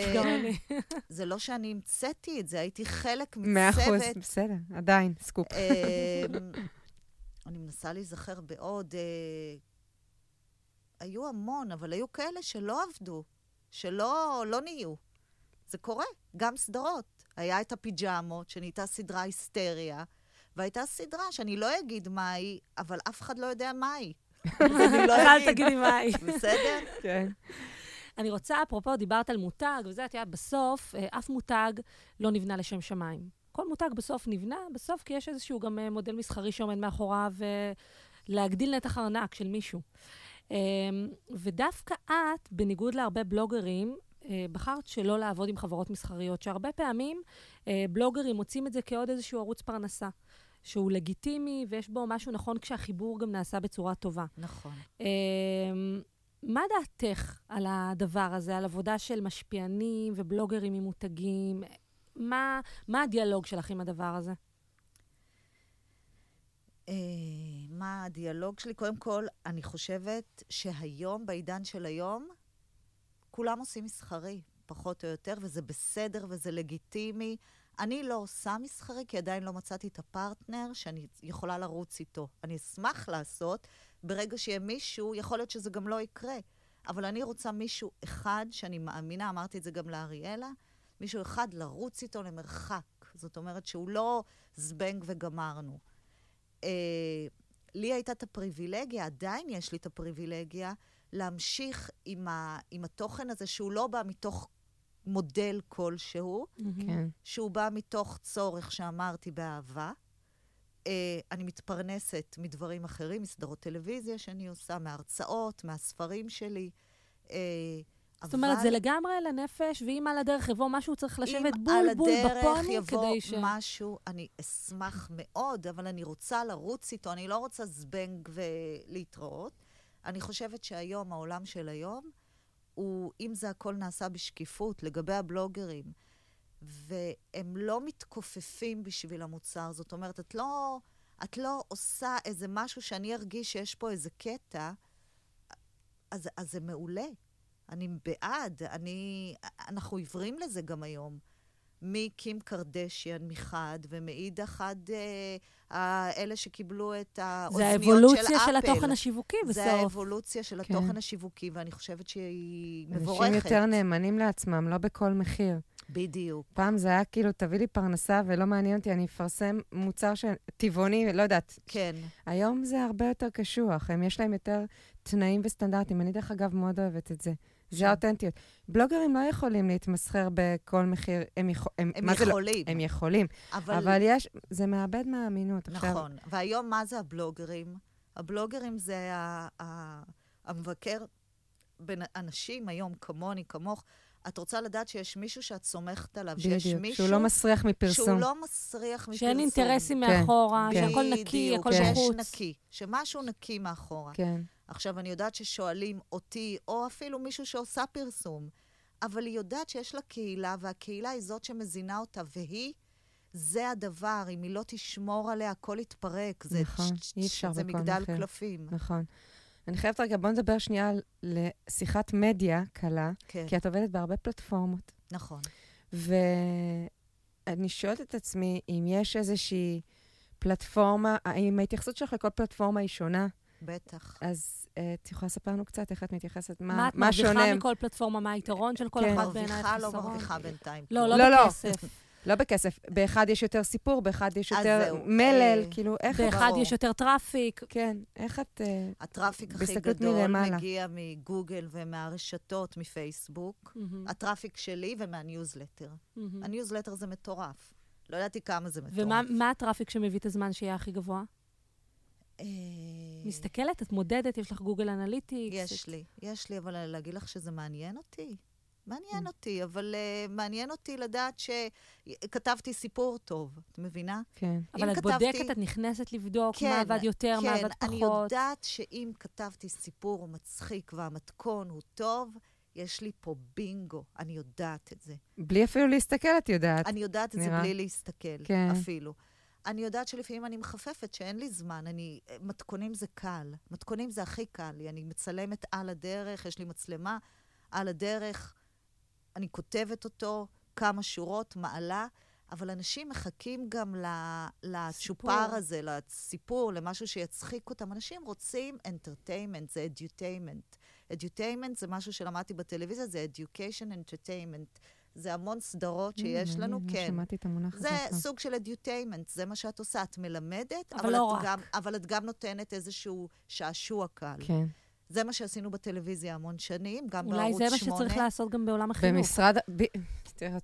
זה לא שאני המצאתי את זה, הייתי חלק מצוות. מאה אחוז, בסדר, עדיין, סקופ. אני מנסה להיזכר בעוד... היו המון, אבל היו כאלה שלא עבדו, שלא לא נהיו. זה קורה, גם סדרות. היה את הפיג'אמות, שנהייתה סדרה היסטריה, והייתה סדרה שאני לא אגיד מה היא, אבל אף אחד לא יודע מה היא. אני לא אגיד. אל תגידי מה היא. בסדר? כן. אני רוצה, אפרופו, דיברת על מותג, וזה, את יודעת, בסוף, אף מותג לא נבנה לשם שמיים. כל מותג בסוף נבנה, בסוף כי יש איזשהו גם מודל מסחרי שעומד מאחוריו, להגדיל נתח ארנק של מישהו. ודווקא את, בניגוד להרבה בלוגרים, בחרת שלא לעבוד עם חברות מסחריות, שהרבה פעמים בלוגרים מוצאים את זה כעוד איזשהו ערוץ פרנסה, שהוא לגיטימי ויש בו משהו נכון כשהחיבור גם נעשה בצורה טובה. נכון. מה דעתך על הדבר הזה, על עבודה של משפיענים ובלוגרים עם מותגים? מה, מה הדיאלוג שלך עם הדבר הזה? מה הדיאלוג שלי? קודם כל, אני חושבת שהיום, בעידן של היום, כולם עושים מסחרי, פחות או יותר, וזה בסדר וזה לגיטימי. אני לא עושה מסחרי, כי עדיין לא מצאתי את הפרטנר שאני יכולה לרוץ איתו. אני אשמח לעשות, ברגע שיהיה מישהו, יכול להיות שזה גם לא יקרה. אבל אני רוצה מישהו אחד, שאני מאמינה, אמרתי את זה גם לאריאלה, מישהו אחד לרוץ איתו למרחק. זאת אומרת שהוא לא זבנג וגמרנו. לי הייתה את הפריבילגיה, עדיין יש לי את הפריבילגיה, להמשיך עם, ה, עם התוכן הזה, שהוא לא בא מתוך מודל כלשהו, כן. שהוא בא מתוך צורך שאמרתי באהבה. Uh, אני מתפרנסת מדברים אחרים, מסדרות טלוויזיה שאני עושה, מההרצאות, מהספרים שלי. Uh, זאת אומרת, זה לגמרי לנפש, ואם על הדרך יבוא משהו, צריך לשבת בול בול בפוני, כדי ש... אם על הדרך יבוא משהו, אני אשמח מאוד, אבל אני רוצה לרוץ איתו, אני לא רוצה זבנג ולהתראות. אני חושבת שהיום, העולם של היום, הוא, אם זה הכל נעשה בשקיפות, לגבי הבלוגרים, והם לא מתכופפים בשביל המוצר, זאת אומרת, את לא, את לא עושה איזה משהו שאני ארגיש שיש פה איזה קטע, אז, אז זה מעולה. אני בעד, אני, אנחנו עיוורים לזה גם היום. מקים קרדשיאן מחד, ומעיד אחד אה, אלה שקיבלו את האוזניות של אפל. זה האבולוציה של התוכן השיווקי בסוף. זה האבולוציה של כן. התוכן השיווקי, ואני חושבת שהיא מבורכת. אנשים יותר נאמנים לעצמם, לא בכל מחיר. בדיוק. פעם זה היה כאילו, תביא לי פרנסה ולא מעניין אותי, אני אפרסם מוצר של טבעוני, לא יודעת. כן. היום זה הרבה יותר קשוח, הם יש להם יותר תנאים וסטנדרטים. אני דרך אגב מאוד אוהבת את זה. זה האותנטיות. בלוגרים לא יכולים להתמסחר בכל מחיר. הם יכולים. הם יכולים. אבל יש, זה מאבד מהאמינות. נכון. והיום מה זה הבלוגרים? הבלוגרים זה המבקר בין אנשים, היום כמוני, כמוך. את רוצה לדעת שיש מישהו שאת סומכת עליו, שיש מישהו... שהוא לא מסריח מפרסום. שהוא לא מסריח מפרסום. שאין אינטרסים מאחורה, שהכל נקי, הכל בחוץ. שיש נקי, שמשהו נקי מאחורה. כן. עכשיו, אני יודעת ששואלים אותי, או אפילו מישהו שעושה פרסום, אבל היא יודעת שיש לה קהילה, והקהילה היא זאת שמזינה אותה, והיא, זה הדבר, אם היא לא תשמור עליה, הכל יתפרק. נכון, אי אפשר בכל אחר. זה מגדל קלפים. נכון. אני חייבת רגע, בוא נדבר שנייה לשיחת מדיה קלה, כן. כי את עובדת בהרבה פלטפורמות. נכון. ואני שואלת את עצמי, אם יש איזושהי פלטפורמה, האם ההתייחסות שלך לכל פלטפורמה היא שונה? בטח. אז את יכולה לספר לנו קצת איך את מתייחסת? מה שונה? מה את מרוויחה מכל פלטפורמה? מה היתרון של כל אחת בעיניי? מרוויחה לא מרוויחה בינתיים. לא, לא בכסף. לא בכסף. באחד יש יותר סיפור, באחד יש יותר מלל, כאילו איך... באחד יש יותר טראפיק. כן, איך את... הטראפיק הכי גדול מגיע מגוגל ומהרשתות, מפייסבוק. הטראפיק שלי ומהניוזלטר. הניוזלטר זה מטורף. לא ידעתי כמה זה מטורף. ומה הטראפיק שמביא את הזמן שיהיה הכי גבוה? מסתכלת, את מודדת, יש לך גוגל אנליטיקס. יש לי, יש לי, אבל להגיד לך שזה מעניין אותי. מעניין אותי, אבל מעניין אותי לדעת שכתבתי סיפור טוב, את מבינה? כן. אבל את בודקת, את נכנסת לבדוק מה עבד יותר, מה עבד פחות. אני יודעת שאם כתבתי סיפור מצחיק והמתכון הוא טוב, יש לי פה בינגו, אני יודעת את זה. בלי אפילו להסתכל, את יודעת. אני יודעת את זה בלי להסתכל, אפילו. אני יודעת שלפעמים אני מחפפת, שאין לי זמן, אני, מתכונים זה קל, מתכונים זה הכי קל לי, אני מצלמת על הדרך, יש לי מצלמה על הדרך, אני כותבת אותו, כמה שורות, מעלה, אבל אנשים מחכים גם לשופר הזה, לסיפור, למשהו שיצחיק אותם, אנשים רוצים entertainment, זה edutainment, edutainment זה משהו שלמדתי בטלוויזיה, זה education entertainment, זה המון סדרות שיש לנו, כן. זה סוג של אדיוטיימנט, זה מה שאת עושה, את מלמדת, אבל את גם נותנת איזשהו שעשוע קל. זה מה שעשינו בטלוויזיה המון שנים, גם בערוץ שמונה. אולי זה מה שצריך לעשות גם בעולם החינוך. במשרד...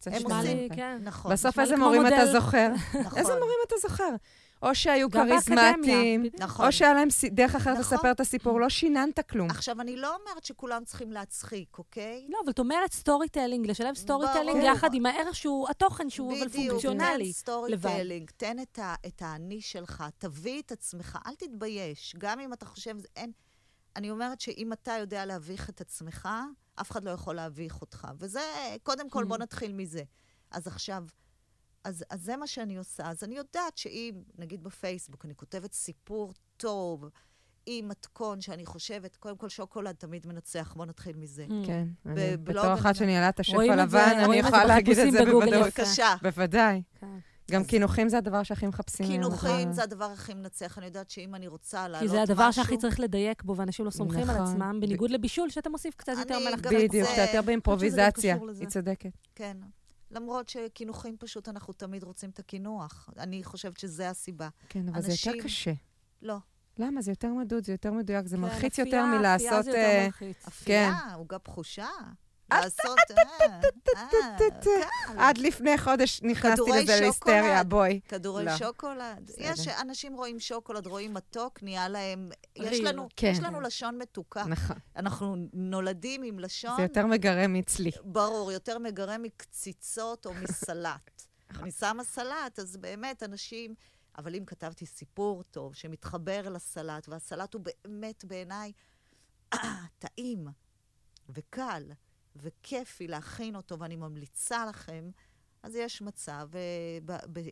הם עושים, נכון. בסוף איזה מורים אתה זוכר? איזה מורים אתה זוכר? או שהיו כריזמטיים, או שהיה להם דרך אחרת לספר את הסיפור, לא שיננת כלום. עכשיו, אני לא אומרת שכולם צריכים להצחיק, אוקיי? לא, אבל את אומרת סטורי טיילינג, לשלב סטורי טיילינג יחד עם הערך שהוא, התוכן שהוא אבל פונקציונלי. בדיוק, תן סטורי טיילינג, תן את האני שלך, תביא את עצמך, אל תתבייש, גם אם אתה חושב, אני אומרת שאם אתה יודע להביך את עצמך, אף אחד לא יכול להביך אותך, וזה, קודם כל, בוא נתחיל מזה. אז עכשיו, אז, אז זה מה שאני עושה. אז אני יודעת שאם, נגיד בפייסבוק, אני כותבת סיפור טוב, עם מתכון שאני חושבת, קודם כל שוקולד תמיד מנצח, בוא נתחיל מזה. כן, בתור אחת שניהלה את השפע לבן, אני יכולה להגיד את זה בוודאות. בוודאי. גם קינוחים זה הדבר שהכי מחפשים. קינוחים זה הדבר הכי מנצח. אני יודעת שאם אני רוצה לעלות משהו... כי זה הדבר שהכי צריך לדייק בו, ואנשים לא סומכים על עצמם, בניגוד לבישול, שאתה מוסיף קצת יותר מלח. בדיוק, שאתה יותר באימפרוביזציה. היא צודקת. כן. למרות שקינוחים פשוט, אנחנו תמיד רוצים את הקינוח. אני חושבת שזה הסיבה. כן, אבל זה יותר קשה. לא. למה? זה יותר מדוד, זה יותר מדויק, זה מלחיץ יותר מלעשות... אפייה זה יותר מלחיץ. אפייה, הוא גם חושה. לעשות... עד לפני חודש נכנסתי לזה להיסטריה, בואי. כדורי שוקולד. יש אנשים רואים שוקולד, רואים מתוק, נהיה להם... יש לנו לשון מתוקה. אנחנו נולדים עם לשון... זה יותר מגרם אצלי. ברור, יותר מגרם מקציצות או מסלט. אני שמה סלט, אז באמת אנשים... אבל אם כתבתי סיפור טוב שמתחבר לסלט, והסלט הוא באמת בעיניי טעים וקל וכיפי להכין אותו, ואני ממליצה לכם, אז יש מצב.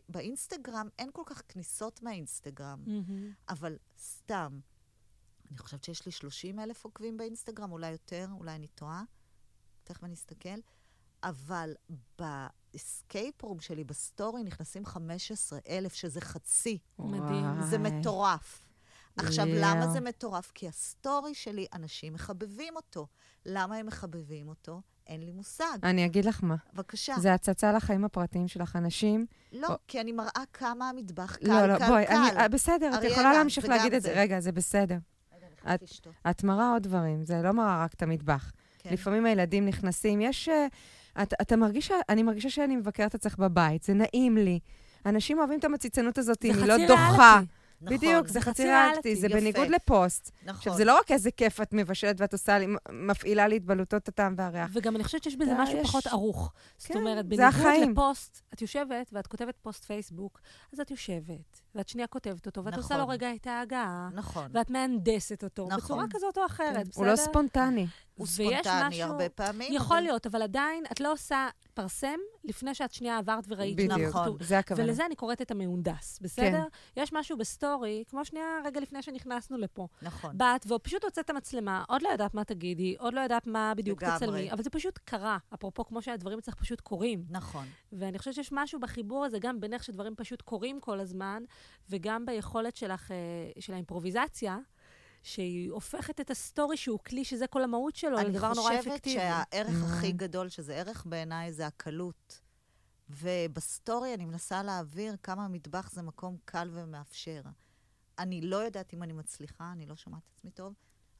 באינסטגרם אין כל כך כניסות מהאינסטגרם, אבל סתם, אני חושבת שיש לי שלושים אלף עוקבים באינסטגרם, אולי יותר, אולי אני טועה, תכף אני אסתכל, אבל באסקייפ רום שלי, בסטורי, נכנסים חמישה עשר אלף, שזה חצי. מדהים. זה מטורף. עכשיו, למה זה מטורף? כי הסטורי שלי, אנשים מחבבים אותו. למה הם מחבבים אותו? אין לי מושג. אני אגיד לך מה. בבקשה. זה הצצה לחיים הפרטיים שלך, אנשים. לא, כי אני מראה כמה המטבח קל, קל, קל. לא, לא, בואי, בסדר, את יכולה להמשיך להגיד את זה. רגע, זה בסדר. את מראה עוד דברים, זה לא מראה רק את המטבח. לפעמים הילדים נכנסים, יש... אתה מרגיש, אני מרגישה שאני מבקרת את זה בבית, זה נעים לי. אנשים אוהבים את המציצנות הזאת, היא לא דוחה. בדיוק, זה חצי ריאלטי, זה בניגוד לפוסט. עכשיו, זה לא רק איזה כיף את מבשלת ואת עושה, מפעילה להתבלוטות הטעם והריח. וגם אני חושבת שיש בזה משהו פחות ערוך. זאת אומרת, בניגוד לפוסט, את יושבת ואת כותבת פוסט פייסבוק, אז את יושבת, ואת שנייה כותבת אותו, ואת נכון. עושה לו רגע את ההגעה, נכון. ואת מהנדסת אותו, נכון. בצורה כזאת או אחרת. הוא לא ספונטני. הוא ספונטני הרבה פעמים. יכול להיות, אבל עדיין את לא עושה פרסם לפני שאת שנייה עברת וראית. בדיוק, נכון. זה הכוונה. ולזה אני קוראת את המהונדס, בסדר? כן. יש משהו בסטורי, כמו שנייה רגע לפני שנכנסנו לפה. נכון. באת ופשוט הוצאת את המצלמה, עוד לא יודעת מה תגידי, עוד לא יודעת מה בדיוק תצלמי, אבל זה פשוט קרה, אפרופו כמו שהדברים צריך פשוט קורים. נכון. ואני חושבת שיש משהו בחיבור הזה, גם בינך שדברים פשוט קורים כל הזמן, וגם ביכולת שלך, של האימפרוביזציה, שהיא הופכת את הסטורי שהוא כלי, שזה כל המהות שלו, לדבר נורא אפקטיבי. אני חושבת שהערך הכי גדול, שזה ערך בעיניי, זה הקלות. ובסטורי אני מנסה להעביר כמה המטבח זה מקום קל ומאפשר. אני לא יודעת אם אני מצליחה, אני לא שומעת את עצמי טוב.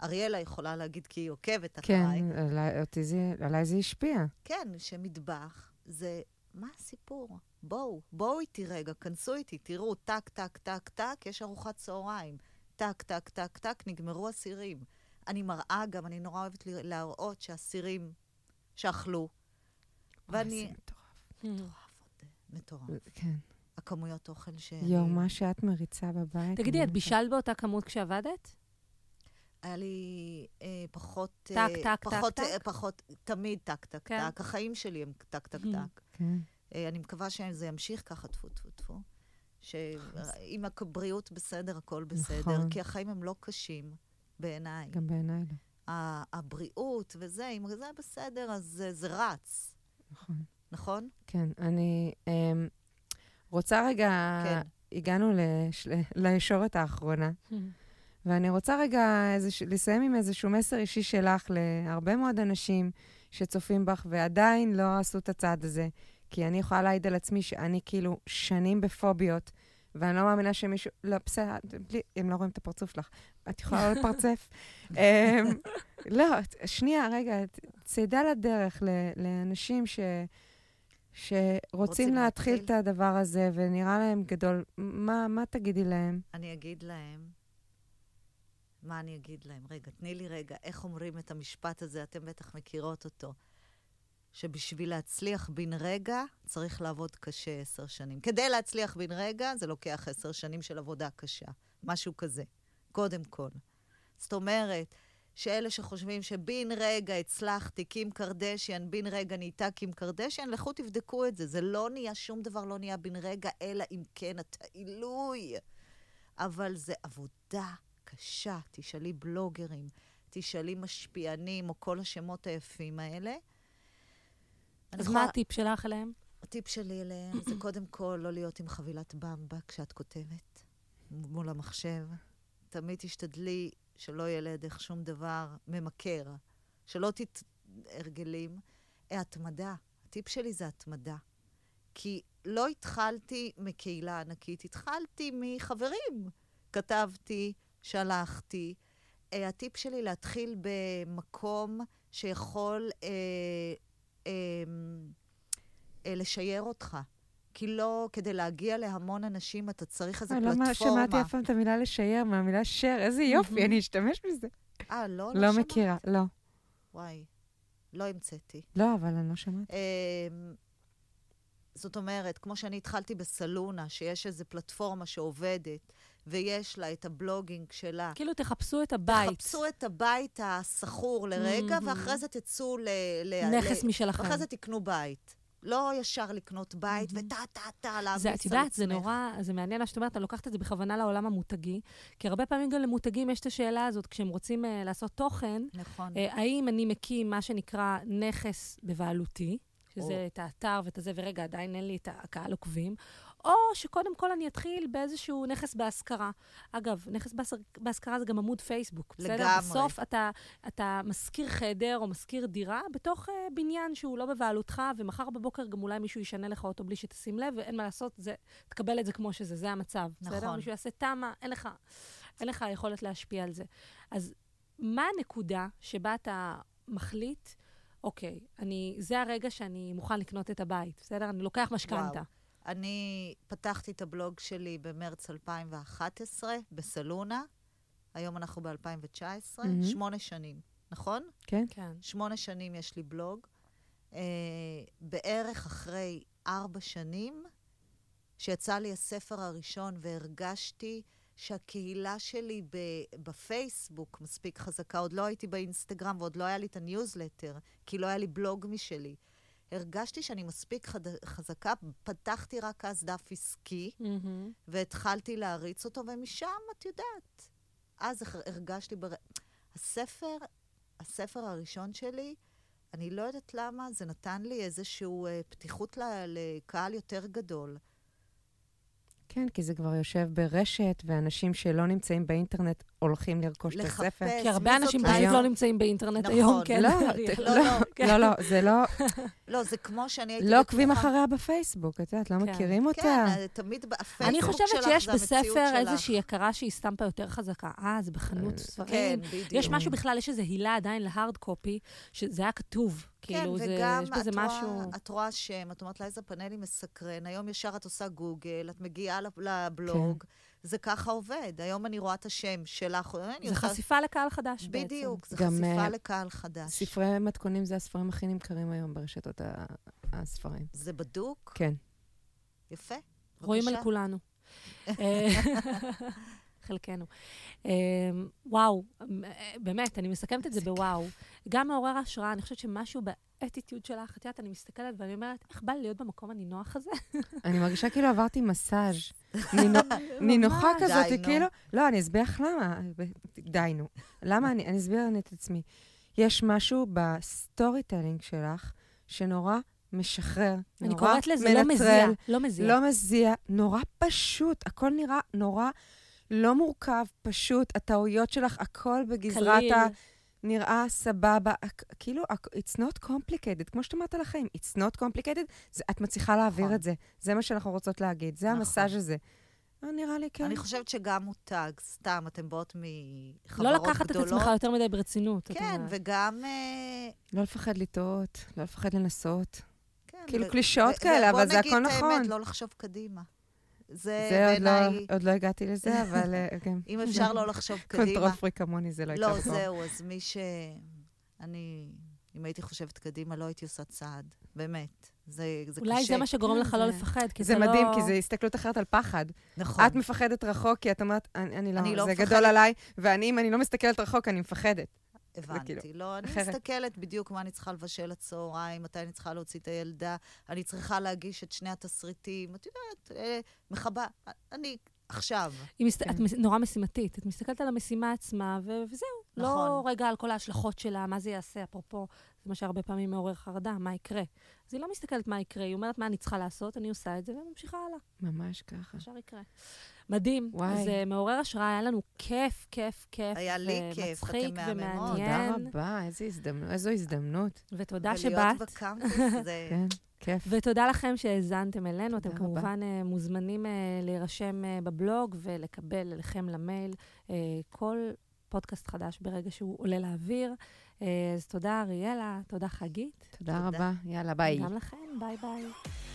אריאלה יכולה להגיד כי היא עוקבת אחריי. כן, עליי זה השפיע. כן, שמטבח זה, מה הסיפור? בואו, בואו איתי רגע, כנסו איתי, תראו, טק, טק, טק, טק, יש ארוחת צהריים. טק, טק, טק, טק, נגמרו הסירים. אני מראה גם, אני נורא אוהבת להראות שהסירים שאכלו. ואני... מטורף. מטורף. כן. הכמויות אוכל ש... יום, מה שאת מריצה בבית. תגידי, את בישלת באותה כמות כשעבדת? היה לי פחות... טק, טק, טק, טק? פחות, תמיד טק, טק, טק. החיים שלי הם טק, טק, טק. כן. אני מקווה שזה ימשיך ככה, תפו, תפו, תפו. שאם הבריאות בסדר, הכל בסדר, כי החיים הם לא קשים בעיניי. גם בעיניי לא. הבריאות וזה, אם זה בסדר, אז זה רץ. נכון. נכון? כן, אני רוצה רגע, הגענו לישורת האחרונה, ואני רוצה רגע לסיים עם איזשהו מסר אישי שלך להרבה מאוד אנשים שצופים בך ועדיין לא עשו את הצעד הזה. כי אני יכולה להעיד על עצמי שאני כאילו שנים בפוביות, ואני לא מאמינה שמישהו... לא, בסדר, הם לא רואים את הפרצוף שלך. את יכולה לא לפרצף. לא, שנייה, רגע, צעידה לדרך לאנשים שרוצים להתחיל את הדבר הזה, ונראה להם גדול. מה תגידי להם? אני אגיד להם... מה אני אגיד להם? רגע, תני לי רגע, איך אומרים את המשפט הזה? אתם בטח מכירות אותו. שבשביל להצליח בין רגע, צריך לעבוד קשה עשר שנים. כדי להצליח בין רגע, זה לוקח עשר שנים של עבודה קשה. משהו כזה. קודם כל. זאת אומרת, שאלה שחושבים שבין רגע הצלחתי, קים קרדשיאן, בין רגע נהייתה קים קרדשיאן, לכו תבדקו את זה. זה לא נהיה, שום דבר לא נהיה בין רגע, אלא אם כן אתה עילוי. אבל זה עבודה קשה. תשאלי בלוגרים, תשאלי משפיענים, או כל השמות היפים האלה. אז מה הטיפ שלך אליהם? הטיפ שלי אליהם זה קודם כל לא להיות עם חבילת במבה כשאת כותבת מול המחשב. תמיד תשתדלי שלא יהיה לידך שום דבר ממכר, שלא תתרגלים. התמדה, הטיפ שלי זה התמדה. כי לא התחלתי מקהילה ענקית, התחלתי מחברים. כתבתי, שלחתי. הטיפ שלי להתחיל במקום שיכול... לשער אותך. כי לא, כדי להגיע להמון אנשים, אתה צריך איזו פלטפורמה. לא שמעתי אף פעם את המילה לשער, מהמילה שר, איזה יופי, אני אשתמש בזה. אה, לא, לא שמעתי. לא מכירה, לא. וואי, לא המצאתי. לא, אבל אני לא שמעתי. זאת אומרת, כמו שאני התחלתי בסלונה, שיש איזו פלטפורמה שעובדת, ויש לה את הבלוגינג שלה. כאילו תחפשו את הבית. תחפשו את הבית הסחור לרגע, mm-hmm. ואחרי זה תצאו ל... ל- נכס ל- משלכם. אחרי זה תקנו בית. לא ישר לקנות בית, mm-hmm. וטה-טה-טה, להביס על עצמך. את יודעת, זה נורא, זה מעניין, זאת אומרת, אני לוקחת את זה בכוונה לעולם המותגי, כי הרבה פעמים גם למותגים יש את השאלה הזאת, כשהם רוצים uh, לעשות תוכן, נכון. uh, האם אני מקים מה שנקרא נכס בבעלותי, שזה oh. את האתר ואת הזה, ורגע, עדיין אין לי את הקהל עוקבים, או שקודם כל אני אתחיל באיזשהו נכס בהשכרה. אגב, נכס בהשכרה זה גם עמוד פייסבוק. לגמרי. בסוף אתה, אתה מזכיר חדר או מזכיר דירה בתוך uh, בניין שהוא לא בבעלותך, ומחר בבוקר גם אולי מישהו ישנה לך אותו בלי שתשים לב, ואין מה לעשות, זה, תקבל את זה כמו שזה, זה המצב. נכון. בסדר? מישהו יעשה תמה, אין לך, אין לך יכולת להשפיע על זה. אז מה הנקודה שבה אתה מחליט, אוקיי, אני, זה הרגע שאני מוכן לקנות את הבית, בסדר? אני לוקח משכנתה. אני פתחתי את הבלוג שלי במרץ אלפיים ואחת עשרה בסלונה, היום אנחנו ב-אלפיים תשע עשרה, שמונה שנים, נכון? כן. שמונה שנים יש לי בלוג. בערך אחרי ארבע שנים שיצא לי הספר הראשון והרגשתי שהקהילה שלי בפייסבוק מספיק חזקה, עוד לא הייתי באינסטגרם ועוד לא היה לי את הניוזלטר, כי לא היה לי בלוג משלי. הרגשתי שאני מספיק חזקה, פתחתי רק אז דף עסקי, והתחלתי להריץ אותו, ומשם, את יודעת. אז הרגשתי, בר... הספר, הספר הראשון שלי, אני לא יודעת למה, זה נתן לי איזשהו פתיחות לקהל יותר גדול. כן, כי זה כבר יושב ברשת, ואנשים שלא נמצאים באינטרנט הולכים לרכוש את הספר. כי הרבה אנשים פשוט לא נמצאים באינטרנט היום, כן? לא, לא, זה לא... לא, זה כמו שאני הייתי... לא עוקבים אחריה בפייסבוק, את יודעת, לא מכירים אותה. כן, תמיד בפייסבוק שלך, אני חושבת שיש בספר איזושהי הכרה שהיא סטמפה יותר חזקה. אה, זה בחנות ספרים. יש משהו בכלל, יש איזו הילה עדיין להארד קופי, שזה היה כתוב. כן, וגם את רואה שם, את אומרת, לייזה פאנלים מסקרן, היום ישר את עושה גוגל, את מגיעה לבלוג, זה ככה עובד. היום אני רואה את השם שלך. זה חשיפה לקהל חדש בעצם. בדיוק, זה חשיפה לקהל חדש. ספרי מתכונים זה הספרים הכי נמכרים היום ברשתות הספרים. זה בדוק? כן. יפה. רואים על כולנו. חלקנו. וואו, באמת, אני מסכמת את זה בוואו. גם מעורר השראה, אני חושבת שמשהו באטיטיוד שלך, את יודעת, אני מסתכלת ואני אומרת, איך בא לי להיות במקום הנינוח הזה? אני מרגישה כאילו עברתי מסאז' נינוחה כזאת, כאילו... לא, אני אסביח למה. דיינו. למה? אני אסביר את עצמי. יש משהו בסטורי טיילינג שלך שנורא משחרר. אני קוראת לזה לא מזיע. לא מזיע. לא מזיע. נורא פשוט. הכל נראה נורא... לא מורכב, פשוט, הטעויות שלך, הכל בגזרת הנראה סבבה, כאילו, it's not complicated, כמו שאתה אומרת על החיים, it's not complicated, זה, את מצליחה להעביר נכון. את זה, זה מה שאנחנו רוצות להגיד, זה נכון. המסאז' הזה. נראה לי, כן. אני חושבת שגם מותג, סתם, אתם באות מחברות גדולות. לא לקחת את עצמך יותר מדי ברצינות. כן, וגם... לא לפחד לטעות, לא לפחד לנסות. כן, כאילו ו- קלישאות ו- כאלה, ו- אבל זה הכל נכון. בוא נגיד את האמת, לא לחשוב קדימה. זה עוד לא הגעתי לזה, אבל... אם אפשר לא לחשוב קדימה. קונטרופרי כמוני זה לא הייתה בקום. לא, זהו, אז מי ש... אני... אם הייתי חושבת קדימה, לא הייתי עושה צעד. באמת. זה קשה. אולי זה מה שגורם לך לא לפחד, כי זה לא... זה מדהים, כי זה הסתכלות אחרת על פחד. נכון. את מפחדת רחוק, כי את אומרת, אני לא... זה גדול עליי, ואני, אם אני לא מסתכלת רחוק, אני מפחדת. הבנתי, לא, אני מסתכלת בדיוק מה אני צריכה לבשל הצהריים, מתי אני צריכה להוציא את הילדה, אני צריכה להגיש את שני התסריטים, את יודעת, מחבה, אני עכשיו. את נורא משימתית, את מסתכלת על המשימה עצמה, וזהו, לא רגע על כל ההשלכות שלה, מה זה יעשה, אפרופו, זה מה שהרבה פעמים מעורר חרדה, מה יקרה. אז היא לא מסתכלת מה יקרה, היא אומרת מה אני צריכה לעשות, אני עושה את זה וממשיכה הלאה. ממש ככה. אפשר יקרה. מדהים, אז מעורר השראה, היה לנו כיף, כיף, כיף. היה לי כיף, אתם מהממות. תודה רבה, איזו הזדמנות. ותודה שבאת. ולהיות בקמפוס זה... כן, כיף. ותודה לכם שהאזנתם אלינו, אתם כמובן מוזמנים להירשם בבלוג ולקבל אליכם למייל כל פודקאסט חדש ברגע שהוא עולה לאוויר. אז תודה אריאלה, תודה חגית. תודה רבה, יאללה, ביי. גם לכם, ביי ביי.